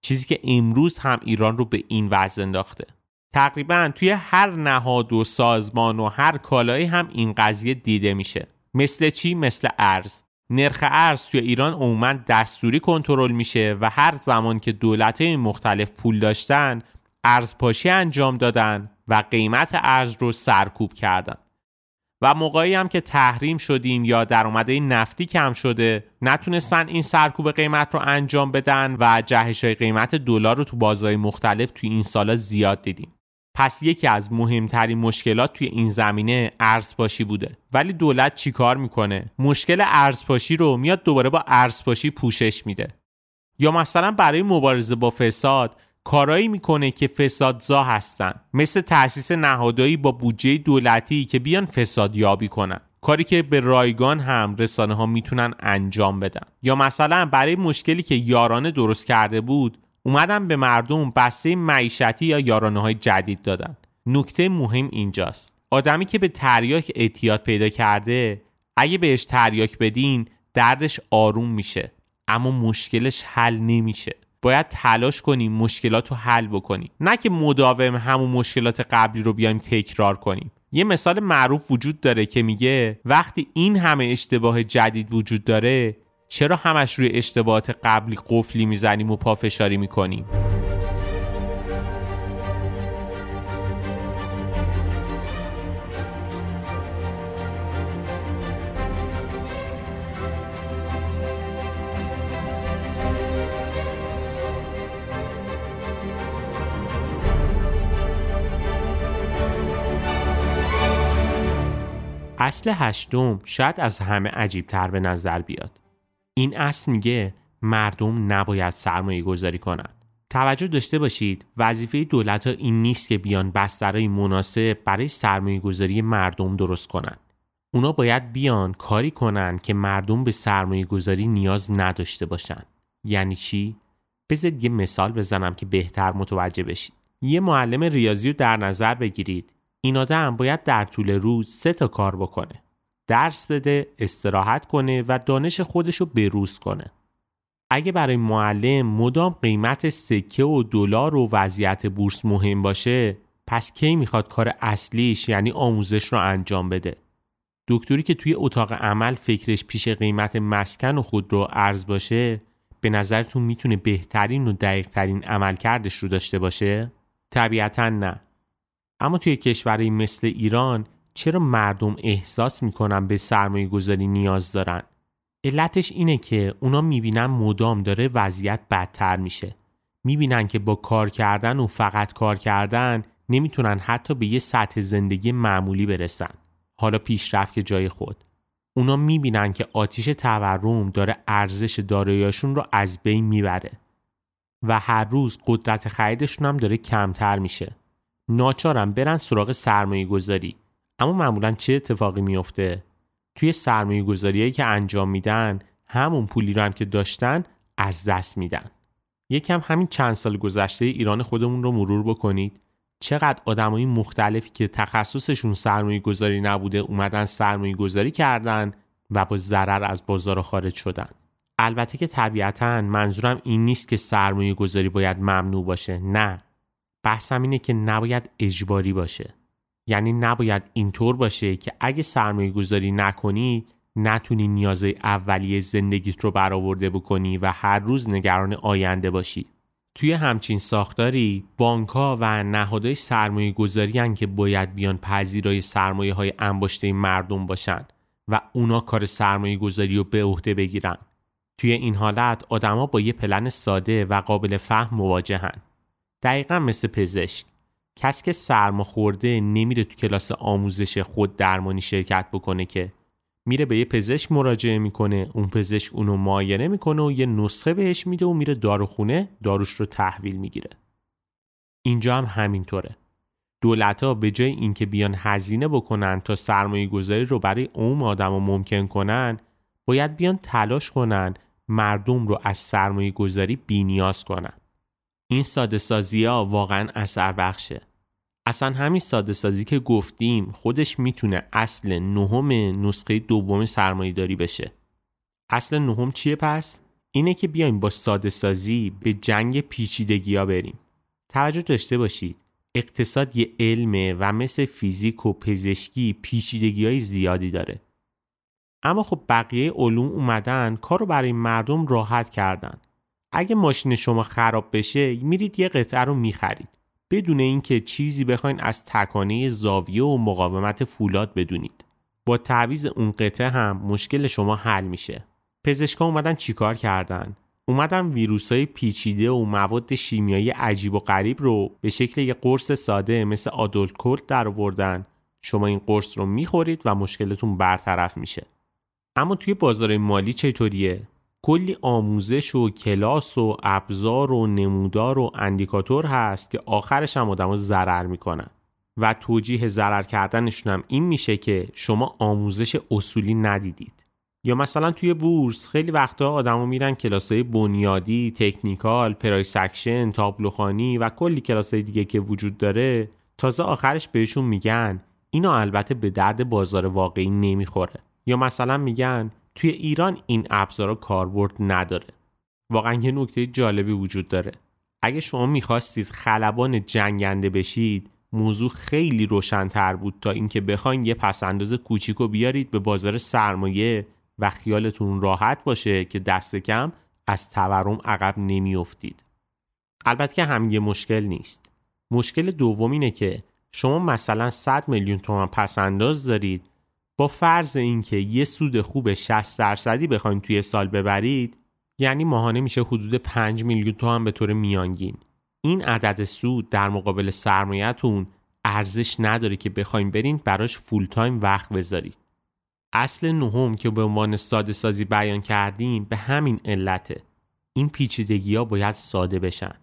چیزی که امروز هم ایران رو به این وضع انداخته. تقریبا توی هر نهاد و سازمان و هر کالایی هم این قضیه دیده میشه. مثل چی؟ مثل ارز. نرخ ارز توی ایران عموما دستوری کنترل میشه و هر زمان که دولت‌های مختلف پول داشتن، ارزپاشی انجام دادن و قیمت ارز رو سرکوب کردن. و موقعی هم که تحریم شدیم یا درآمدهای نفتی کم شده، نتونستن این سرکوب قیمت رو انجام بدن و جهش‌های قیمت دلار رو تو بازارهای مختلف توی این سالا زیاد دیدیم. پس یکی از مهمترین مشکلات توی این زمینه ارزپاشی بوده. ولی دولت چی کار میکنه؟ مشکل ارزپاشی رو میاد دوباره با ارزپاشی پوشش میده. یا مثلا برای مبارزه با فساد کارایی میکنه که فسادزا هستن، مثل تأسیس نهادایی با بودجه دولتی که بیان فساد یابی کنن، کاری که به رایگان هم رسانه ها میتونن انجام بدن. یا مثلا برای مشکلی که یارانه درست کرده بود، اومدن به مردم بسته معیشتی یا یارانه های جدید دادن. نکته مهم اینجاست، آدمی که به تریاک اعتیاد پیدا کرده، اگه بهش تریاک بدین دردش آروم میشه، اما مشکلش حل نمیشه. باید تلاش کنیم مشکلات رو حل بکنیم، نه که مداوم همون مشکلات قبلی رو بیایم تکرار کنیم. یه مثال معروف وجود داره که میگه وقتی این همه اشتباه جدید وجود داره، چرا همش روی اشتباهات قبلی قفلی میزنیم و پافشاری میکنیم؟ اصل 8 شاید از همه عجیب‌تر به نظر بیاد. این اصل میگه مردم نباید سرمایه گذاری کنن. توجه داشته باشید وظیفه دولت‌ها این نیست که بیان بسترهای مناسب برای سرمایه گذاری مردم درست کنن. اونا باید بیان کاری کنن که مردم به سرمایه گذاری نیاز نداشته باشن. یعنی چی؟ بذارید یه مثال بزنم که بهتر متوجه بشید. یه معلم ریاضی رو در نظر بگیرید. این آدم باید در طول روز 3 کار بکنه. درس بده، استراحت کنه و دانش خودش رو بروز کنه. اگه برای معلم مدام قیمت سکه و دلار و وضعیت بورس مهم باشه، پس کی میخواد کار اصلیش یعنی آموزش رو انجام بده؟ دکتری که توی اتاق عمل فکرش پیش قیمت مسکن و خودرو ارز باشه، به نظرتون میتونه بهترین و دقیقترین عملکردش رو داشته باشه؟ طبیعتاً نه. اما توی کشوری مثل ایران چرا مردم احساس میکنن به سرمایه گذاری نیاز دارن؟ علتش اینه که اونا میبینن مدام داره وضعیت بدتر میشه. میبینن که با کار کردن و فقط کار کردن نمیتونن حتی به یه سطح زندگی معمولی برسن. حالا پیشرفت که جای خود. اونا میبینن که آتیش تورم داره ارزش داراییاشون رو از بین میبره و هر روز قدرت خریدشون هم داره کمتر میشه. ناچارن برن سراغ سرمایه گذاری. اما معمولا چه اتفاقی میفته؟ توی سرمایه گذاریایی که انجام میدن همون پولی رو هم که داشتن از دست میدن. یکم همین چند سال گذشته ایران خودمون رو مرور بکنید. چقدر آدمای مختلفی که تخصصشون سرمایه گذاری نبوده اومدن سرمایه گذاری کردن و با ضرر از بازار خارج شدن. البته که طبیعتاً منظورم این نیست که سرمایه گذاری باید ممنوع باشه. نه. بحثم اینه که نباید اجباری باشه. یعنی نباید اینطور باشه که اگه سرمایه گذاری نکنی نتونی نیازهای اولیه زندگیت رو برآورده بکنی و هر روز نگران آینده باشی. توی همچین ساختاری بانک‌ها و نهادهای سرمایه گذاری هن که باید بیان پذیرای سرمایه های انباشته مردم باشن و اونا کار سرمایه گذاری رو به عهده بگیرن. توی این حالت آدما با یه پلن ساده و قابل فهم مواجهن. دقیقاً مثل پزشک. کسی که سرماخورده نمیره تو کلاس آموزش خود درمانی شرکت بکنه که میره به یه پزشک مراجعه میکنه، اون پزشک اونو معاینه میکنه و یه نسخه بهش میده و میره داروخونه، داروش رو تحویل میگیره. اینجا هم همینطوره. دولت‌ها به جای اینکه بیان هزینه بکنن تا سرمایه گذاری رو برای عموم آدما ممکن کنن، باید بیان تلاش کنن مردم رو از سرمایه گذاری بی‌نیاز کنن. این ساده سازی‌ها واقعاً اثر بخشه. اصلا همین ساده سازی که گفتیم خودش میتونه اصل 9 نسخه 2 سرمایه‌داری بشه. اصل 9 چیه پس؟ اینه که بیایم با ساده سازی به جنگ پیچیدگی‌ها بریم. توجه داشته باشید. اقتصاد یه علمه و مثل فیزیک و پزشکی پیچیدگی‌های زیادی داره. اما خب بقیه علوم اومدن کارو برای مردم راحت کردن. اگه ماشین شما خراب بشه میرید یه قطعه رو میخرید بدون اینکه چیزی بخواین از تکانه زاویه و مقاومت فولاد بدونید. با تعویض اون قطعه هم مشکل شما حل میشه. پزشکا اومدن چیکار کردن؟ اومدن ویروس‌های پیچیده و مواد شیمیایی عجیب و غریب رو به شکل یه قرص ساده مثل آدلکلت درآوردن. شما این قرص رو میخورید و مشکلتون برطرف میشه. اما توی بازار مالی چطوریه؟ کلی آموزش و کلاس و ابزار و نمودار و اندیکاتور هست که آخرش هم آدمو ضرر میکنن و توجیه ضرر کردنشون هم این میشه که شما آموزش اصولی ندیدید. یا مثلا توی بورس خیلی وقتا آدمو میرن کلاسای بنیادی، تکنیکال، پرایس اکشن، تابلوخوانی و کلی کلاسای دیگه که وجود داره. تازه آخرش بهشون میگن اینا البته به درد بازار واقعی نمیخوره. یا مثلا میگن توی ایران این ابزارا کاربرد نداره. واقعا یه نکته جالبی وجود داره. اگه شما میخواستید خلبان جنگنده بشید، موضوع خیلی روشن‌تر بود تا اینکه بخواید یه پس‌انداز کوچیکو بیارید به بازار سرمایه و خیالتون راحت باشه که دست کم از تورم عقب نمیافتید. البته که هم یه مشکل نیست. مشکل دوم اینه که شما مثلا 100 میلیون تومان پس‌انداز دارید. با فرض اینکه یه سود خوب 60% بخواید توی سال ببرید، یعنی ماهانه میشه حدود 5 میلیون تومان به طور میانگین. این عدد سود در مقابل سرمایه‌تون ارزش نداره که بخواید برین براش فول تایم وقت بذارید. اصل نهم که به عنوان ساده سازی بیان کردیم به همین علته. این پیچیدگی‌ها باید ساده بشن.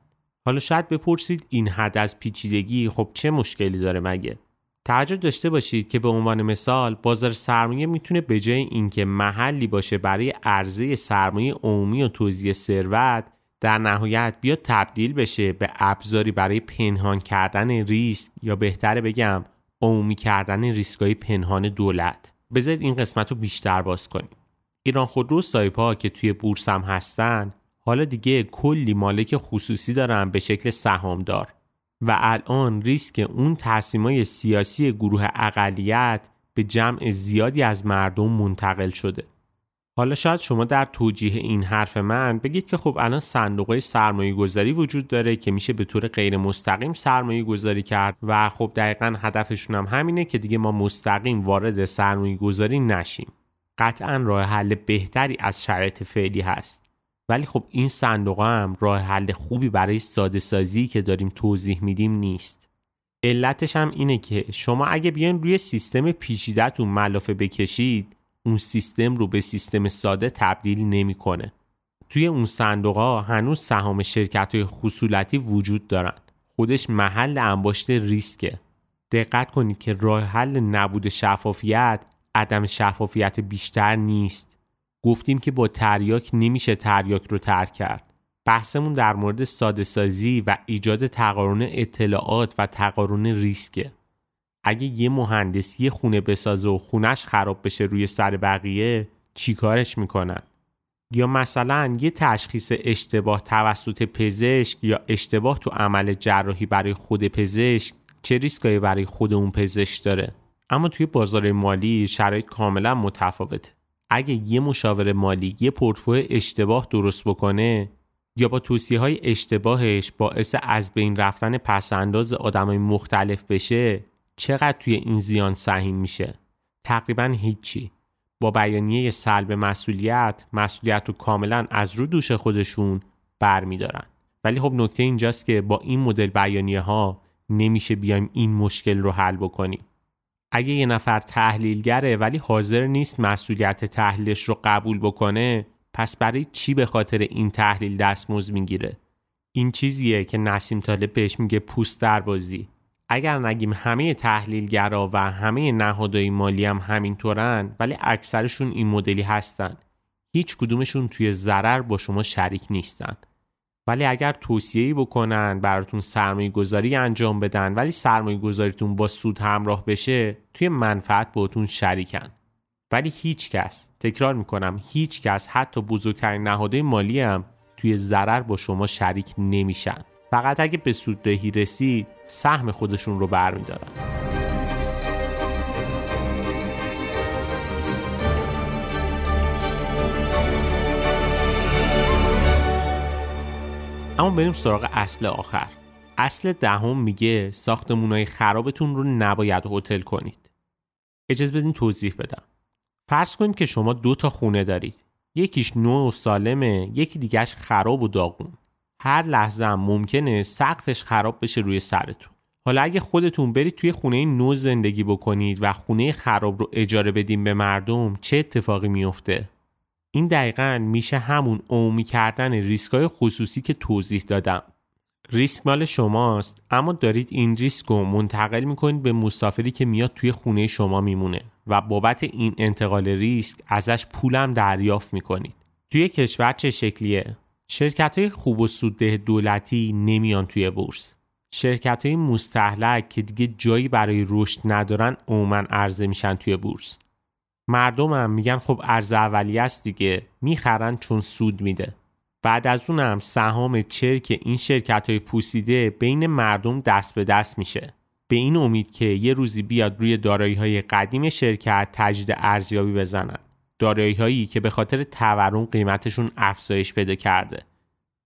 حالا شاید بپرسید این حد از پیچیدگی خب چه مشکلی داره مگه؟ توجه داشته باشید که به عنوان مثال بازار سرمایه میتونه به جای اینکه محلی باشه برای عرضه سرمایه عمومی و توزیع ثروت، در نهایت بیا تبدیل بشه به ابزاری برای پنهان کردن ریسک، یا بهتره بگم عمومی کردن ریسک‌های پنهان دولت. بذارید این قسمت رو بیشتر باز کنیم. ایران خودرو و سایپا که توی بورس هم هستن، حالا دیگه کلی مالک خصوصی دارن به شکل سهامدار و الان ریسک اون تصمیمای سیاسی گروه اقلیت به جمع زیادی از مردم منتقل شده. حالا شاید شما در توجیه این حرف من بگید که خب الان صندوق‌های سرمایه‌گذاری وجود داره که میشه به طور غیر مستقیم سرمایه‌گذاری کرد و خب دقیقاً هدفشون هم همینه که دیگه ما مستقیم وارد سرمایه‌گذاری نشیم. قطعاً راه حل بهتری از شرایط فعلی هست. ولی خب این صندوق‌ها هم راه حل خوبی برای ساده‌سازی که داریم توضیح میدیم نیست. علتش هم اینه که شما اگه بیاین روی سیستم پیچیده‌تون ملافه بکشید، اون سیستم رو به سیستم ساده تبدیل نمی‌کنه. توی اون صندوق‌ها هنوز سهام شرکت‌های خصولتی وجود دارن. خودش محل انباشت ریسکه. دقت کنید که راه حل نبود شفافیت، عدم شفافیت بیشتر نیست. گفتیم که با تریاک نمیشه تریاک رو ترک کرد. بحثمون در مورد ساده‌سازی و ایجاد تقارن اطلاعات و تقارن ریسکه. اگه یه مهندس یه خونه بسازه و خونش خراب بشه روی سر بقیه، چی کارش میکنن؟ یا مثلا یه تشخیص اشتباه توسط پزشک یا اشتباه تو عمل جراحی برای خود پزشک چه ریسکایی برای خود اون پزشک داره؟ اما توی بازار مالی شرایط کاملا متفاوته. اگه یه مشاور مالی یه پورتفوی اشتباه درست بکنه یا با توصیه‌های اشتباهش باعث از بین رفتن پس‌انداز آدمای مختلف بشه، چقدر توی این زیان سهم میشه؟ تقریباً هیچی. با بیانیه سلب مسئولیت رو کاملاً از رو دوش خودشون برمیدارن. ولی خب نکته اینجاست که با این مدل بیانیه‌ها نمیشه بیایم این مشکل رو حل بکنیم. اگه یه نفر تحلیلگره ولی حاضر نیست مسئولیت تحلیلش رو قبول بکنه، پس برای چی به خاطر این تحلیل دستمزد میگیره؟ این چیزیه که نسیم طالب بهش میگه پوست دربازی. اگر نگیم همه تحلیلگرا و همه نهادهای مالی هم همینطورن، ولی اکثرشون این مدلی هستن. هیچ کدومشون توی ضرر با شما شریک نیستن. ولی اگر توصیه‌ای بکنن، براتون سرمایه‌گذاری انجام بدن، ولی سرمایه‌گذاریتون با سود همراه بشه، توی منفعت باهاتون شریکن. ولی هیچ کس، تکرار میکنم، هیچ کس، حتی بزرگترین نهادهای مالی هم توی ضرر با شما شریک نمیشن. فقط اگه به سوددهی رسید سهم خودشون رو برمی‌دارن. اما بریم سراغ اصل آخر. اصل دهم میگه ساختمونای خرابتون رو نباید هتل کنید. اجازه بدین توضیح بدم. فرض کنید که شما 2 تا خونه دارید. یکیش نو و سالمه، یکی دیگه‌اش خراب و داغون. هر لحظه هم ممکنه سقفش خراب بشه روی سرتون. حالا اگه خودتون برید توی خونه نو زندگی بکنید و خونه خراب رو اجاره بدیم به مردم، چه اتفاقی میفته؟ این دقیقاً میشه همون عمومی کردن ریسک‌های خصوصی که توضیح دادم. ریسک مال شماست، اما دارید این ریسک رو منتقل میکنید به مسافری که میاد توی خونه شما میمونه و بابت این انتقال ریسک ازش پولم دریافت میکنید. توی کشور چه شکلیه؟ شرکت‌های خوب و سودده دولتی نمیان توی بورس. شرکت‌های مستهلک که دیگه جایی برای رشد ندارن عموماً عرضه میشن توی بورس. مردم هم میگن خب عرضه اولیه است دیگه، میخرن چون سود میده. بعد از اون هم سهام چرک این شرکت‌های پوسیده بین مردم دست به دست میشه، به این امید که یه روزی بیاد روی دارایی‌های قدیم شرکت تجدید ارزیابی بزنن. دارایی‌هایی که به خاطر تورم قیمتشون افزایش پیدا کرده.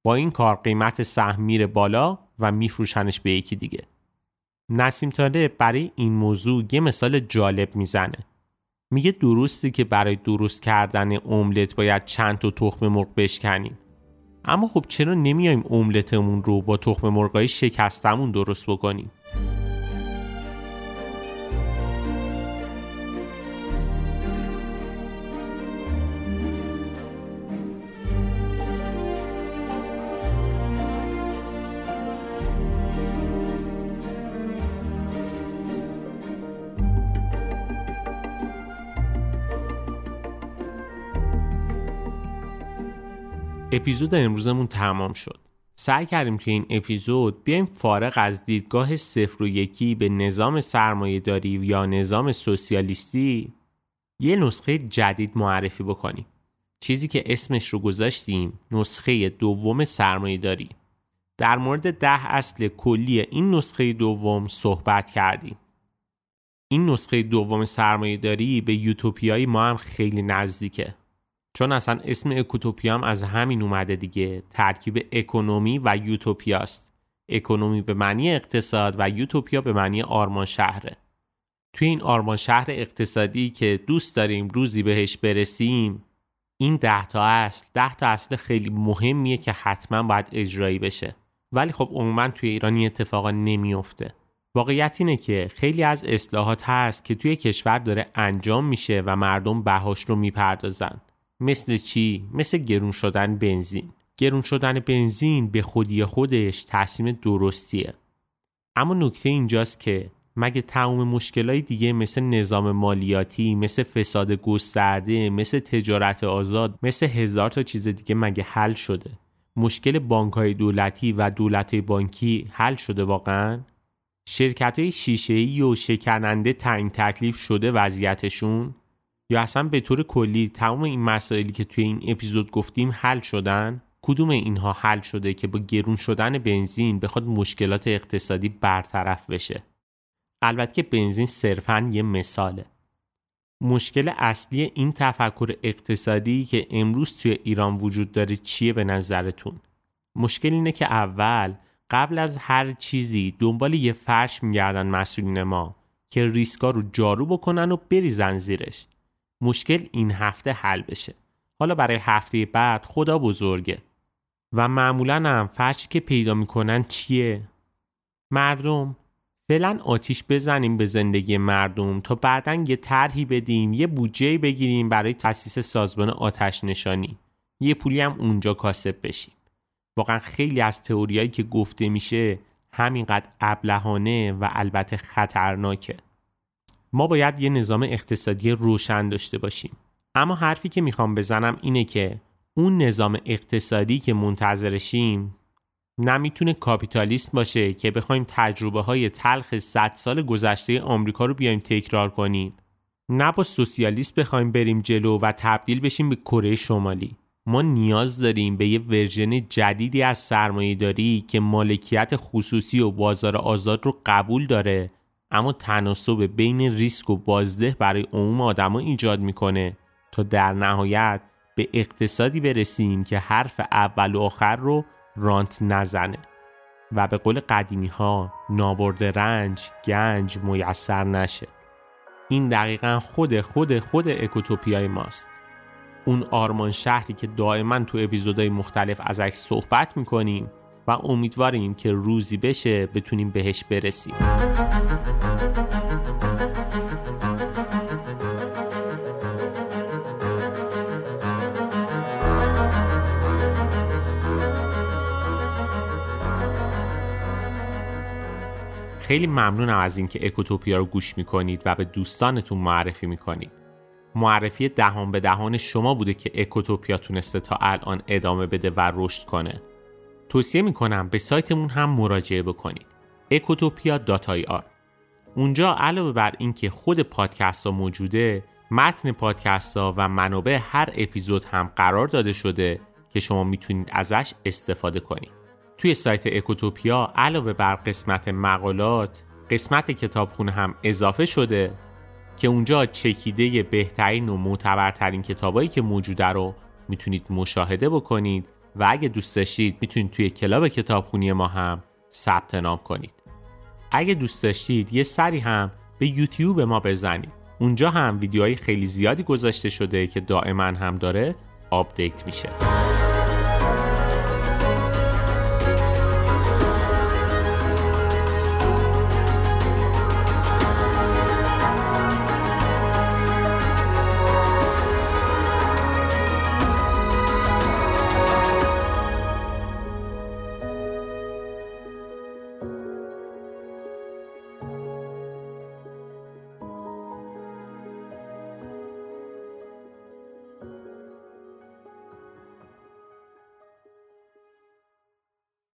با این کار قیمت سهم میره بالا و میفروشنش به یکی دیگه. نسیم طالب برای این موضوع یه مثال جالب میزنه. میگه درسته که برای درست کردن املت باید چند تا تخم مرغ بشکنیم. اما خب چرا نمیایم املتمون رو با تخم مرغای شکستمون درست بکنیم؟ اپیزود امروزمون تمام شد. سعی کردیم که این اپیزود بیایم فارغ از دیدگاه 0 و 1 به نظام سرمایه‌داری یا نظام سوسیالیستی یه نسخه جدید معرفی بکنیم. چیزی که اسمش رو گذاشتیم نسخه دوم سرمایه‌داری. در مورد 10 اصل کلی این نسخه دوم صحبت کردیم. این نسخه دوم سرمایه‌داری به یوتوپیای ما هم خیلی نزدیکه. چون اصلا اسم اکوتوپیا هم از همین اومده دیگه، ترکیب اکونومی و یوتوپیا است. اکونومی به معنی اقتصاد و یوتوپیا به معنی آرمان شهره. توی این آرمان شهر اقتصادی که دوست داریم روزی بهش برسیم، این 10 تا اصل خیلی مهمیه که حتما باید اجرایی بشه. ولی خب عموما توی ایران این اتفاقا نمیفته. واقعیت اینه که خیلی از اصلاحات هست که توی کشور داره انجام میشه و مردم بهاش رو میپردازن. مثل چی؟ مثل گرون شدن بنزین. گرون شدن بنزین به خودی خودش تصمیم درستیه. اما نکته اینجاست که مگه تمام مشکلای دیگه مثل نظام مالیاتی، مثل فساد گسترده، مثل تجارت آزاد، مثل 1000 تا چیز دیگه مگه حل شده؟ مشکل بانک‌های دولتی و دولت‌های بانکی حل شده واقعاً؟ شرکت‌های شیشه‌ای و شکننده تعیین تکلیف شده وضعیتشون؟ یا اصلا به طور کلی تمام این مسائلی که توی این اپیزود گفتیم حل شدن؟ کدوم اینها حل شده که با گرون شدن بنزین بخواد مشکلات اقتصادی برطرف بشه؟ البته که بنزین صرفاً یه مثاله. مشکل اصلی این تفکر اقتصادی که امروز توی ایران وجود داره چیه به نظرتون؟ مشکل اینه که اول قبل از هر چیزی دنبال یه فرش میگردن مسئولین ما که ریسکا رو جارو بکنن و بریزن زیرش. مشکل این هفته حل بشه، حالا برای هفته بعد خدا بزرگه. و معمولاً هم فرشی که پیدا میکنن چیه؟ مردم. فعلا آتیش بزنیم به زندگی مردم تا بعداً یه طرحی بدیم، یه بودجه بگیریم برای تأسیس سازمان آتش نشانی، یه پولی هم اونجا کاسب بشیم. واقعا خیلی از تئوریایی که گفته میشه همینقدر ابلهانه و البته خطرناکه. ما باید یه نظام اقتصادی روشن داشته باشیم. اما حرفی که میخوام بزنم اینه که اون نظام اقتصادی که منتظرشیم نمیتونه کاپیتالیسم باشه که بخوایم تجربه های تلخ 100 سال گذشته آمریکا رو بیایم تکرار کنیم. نه با سوسیالیسم بخوایم بریم جلو و تبدیل بشیم به کره شمالی. ما نیاز داریم به یه ورژن جدیدی از سرمایه‌داری که مالکیت خصوصی و بازار آزاد رو قبول داره اما تناسب بین ریسک و بازده برای عموم آدما ایجاد میکنه تا در نهایت به اقتصادی برسیم که حرف اول و آخر رو رانت نزنه و به قول قدیمی ها نابرده رنج گنج میسر نشه. این دقیقا خود اکوتوپیای ماست. اون آرمان شهری که دائما تو اپیزودهای مختلف ازش صحبت میکنیم و امیدواریم که روزی بشه بتونیم بهش برسیم. خیلی ممنونم از این که اکوتوپیا رو گوش میکنید و به دوستانتون معرفی میکنید. معرفی دهان به دهان شما بوده که اکوتوپیا تونسته تا الان ادامه بده و رشد کنه. توصیه میکنم به سایتمون هم مراجعه بکنید. ekotopia.ir. اونجا علاوه بر این که خود پادکست ها موجوده، متن پادکست ها و منابع هر اپیزود هم قرار داده شده که شما میتونید ازش استفاده کنید. توی سایت اکوتوپیا علاوه بر قسمت مقالات، قسمت کتابخونه هم اضافه شده که اونجا چکیده بهترین و معتبرترین کتابایی که موجوده رو میتونید مشاهده بکنید و اگه دوست داشتید میتونید توی کلاب کتابخونی ما هم ثبت نام کنید. اگه دوست داشتید یه سری هم به یوتیوب ما بزنید. اونجا هم ویدیوهای خیلی زیادی گذاشته شده که دائما هم داره آپدیت میشه.